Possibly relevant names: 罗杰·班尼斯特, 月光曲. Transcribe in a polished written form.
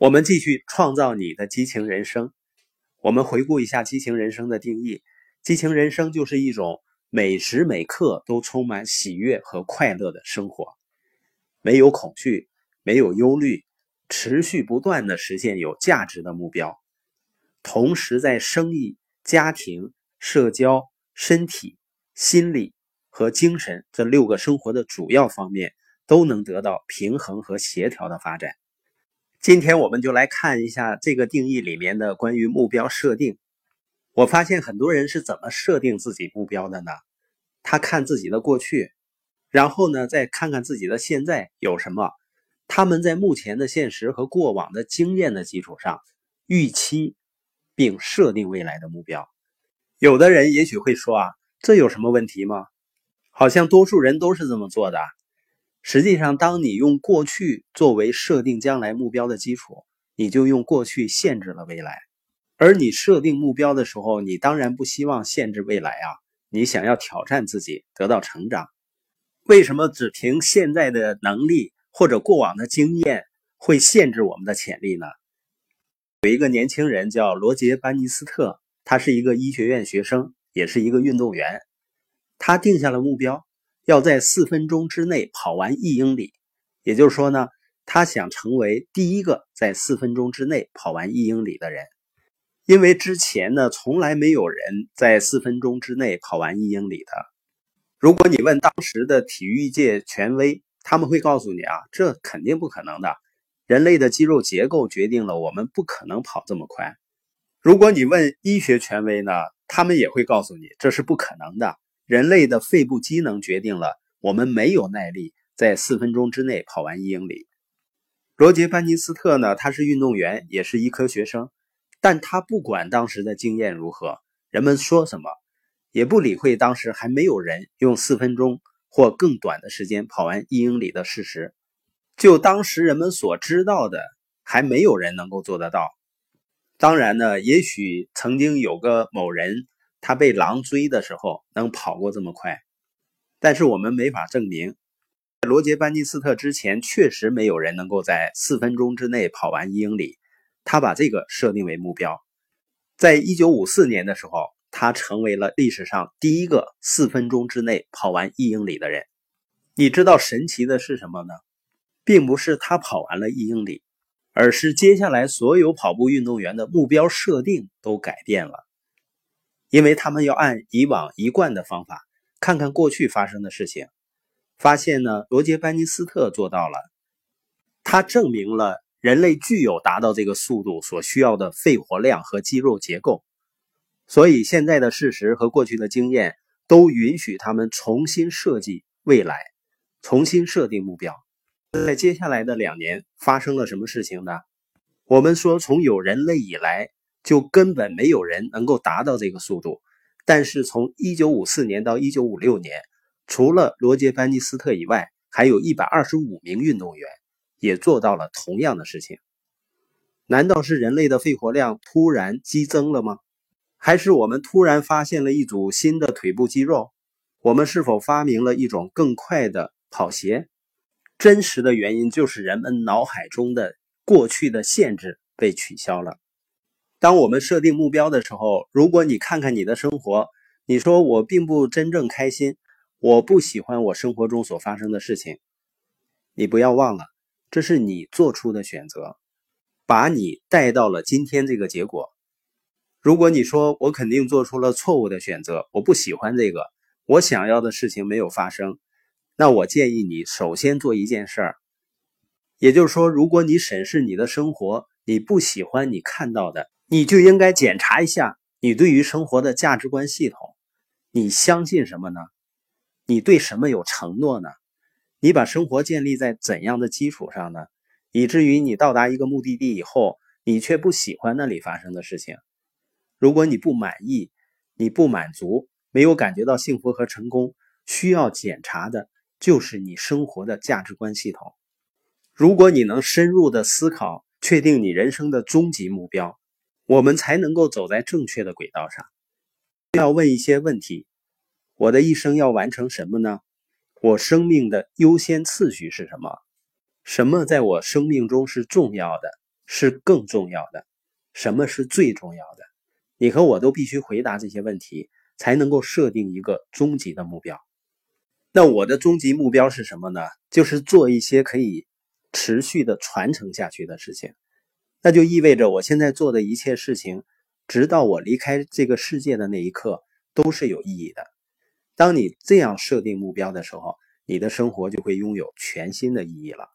我们继续创造你的激情人生。我们回顾一下激情人生的定义。激情人生就是一种每时每刻都充满喜悦和快乐的生活，没有恐惧，没有忧虑，持续不断地实现有价值的目标，同时在生意、家庭、社交、身体、心理和精神这六个生活的主要方面都能得到平衡和协调的发展。今天我们就来看一下这个定义里面的关于目标设定。我发现很多人是怎么设定自己目标的呢？他看自己的过去，然后呢，再看看自己的现在有什么。他们在目前的现实和过往的经验的基础上，预期并设定未来的目标。有的人也许会说啊，这有什么问题吗？好像多数人都是这么做的。实际上，当你用过去作为设定将来目标的基础，你就用过去限制了未来。而你设定目标的时候，你当然不希望限制未来啊，你想要挑战自己，得到成长。为什么只凭现在的能力或者过往的经验会限制我们的潜力呢？有一个年轻人叫罗杰·班尼斯特，他是一个医学院学生，也是一个运动员。他定下了目标，要在4分钟之内跑完1英里，也就是说呢，他想成为第一个在4分钟之内跑完1英里的人。因为之前呢，从来没有人在4分钟之内跑完1英里的。如果你问当时的体育界权威，他们会告诉你啊，这肯定不可能的，人类的肌肉结构决定了我们不可能跑这么快。如果你问医学权威呢，他们也会告诉你，这是不可能的，人类的肺部机能决定了我们没有耐力在4分钟之内跑完1英里。罗杰·班尼斯特呢，他是运动员，也是医科学生，但他不管当时的经验如何，人们说什么，也不理会当时还没有人用4分钟或更短的时间跑完1英里的事实。就当时人们所知道的，还没有人能够做得到。当然呢，也许曾经有个某人，他被狼追的时候能跑过这么快，但是我们没法证明。罗杰·班尼斯特之前确实没有人能够在4分钟之内跑完1英里，他把这个设定为目标。在1954年的时候，他成为了历史上第一个4分钟之内跑完1英里的人。你知道神奇的是什么呢？并不是他跑完了1英里，而是接下来所有跑步运动员的目标设定都改变了。因为他们要按以往一贯的方法，看看过去发生的事情。发现呢，罗杰·班尼斯特做到了。他证明了人类具有达到这个速度所需要的肺活量和肌肉结构。所以现在的事实和过去的经验都允许他们重新设计未来，重新设定目标。在接下来的2年发生了什么事情呢？我们说从有人类以来，就根本没有人能够达到这个速度，但是从1954年到1956年，除了罗杰·班尼斯特以外，还有125名运动员也做到了同样的事情。难道是人类的肺活量突然激增了吗？还是我们突然发现了一组新的腿部肌肉？我们是否发明了一种更快的跑鞋？真实的原因就是人们脑海中的过去的限制被取消了。当我们设定目标的时候，如果你看看你的生活，你说我并不真正开心，我不喜欢我生活中所发生的事情，你不要忘了，这是你做出的选择，把你带到了今天这个结果。如果你说我肯定做出了错误的选择，我不喜欢这个，我想要的事情没有发生，那我建议你首先做一件事儿。也就是说，如果你审视你的生活，你不喜欢你看到的，你就应该检查一下你对于生活的价值观系统。你相信什么呢？你对什么有承诺呢？你把生活建立在怎样的基础上呢？以至于你到达一个目的地以后，你却不喜欢那里发生的事情。如果你不满意，你不满足，没有感觉到幸福和成功，需要检查的就是你生活的价值观系统。如果你能深入的思考，确定你人生的终极目标，我们才能够走在正确的轨道上。要问一些问题：我的一生要完成什么呢？我生命的优先次序是什么？什么在我生命中是重要的？是更重要的，什么是最重要的？你和我都必须回答这些问题，才能够设定一个终极的目标。那我的终极目标是什么呢？就是做一些可以持续的传承下去的事情。那就意味着我现在做的一切事情，直到我离开这个世界的那一刻，都是有意义的。当你这样设定目标的时候，你的生活就会拥有全新的意义了。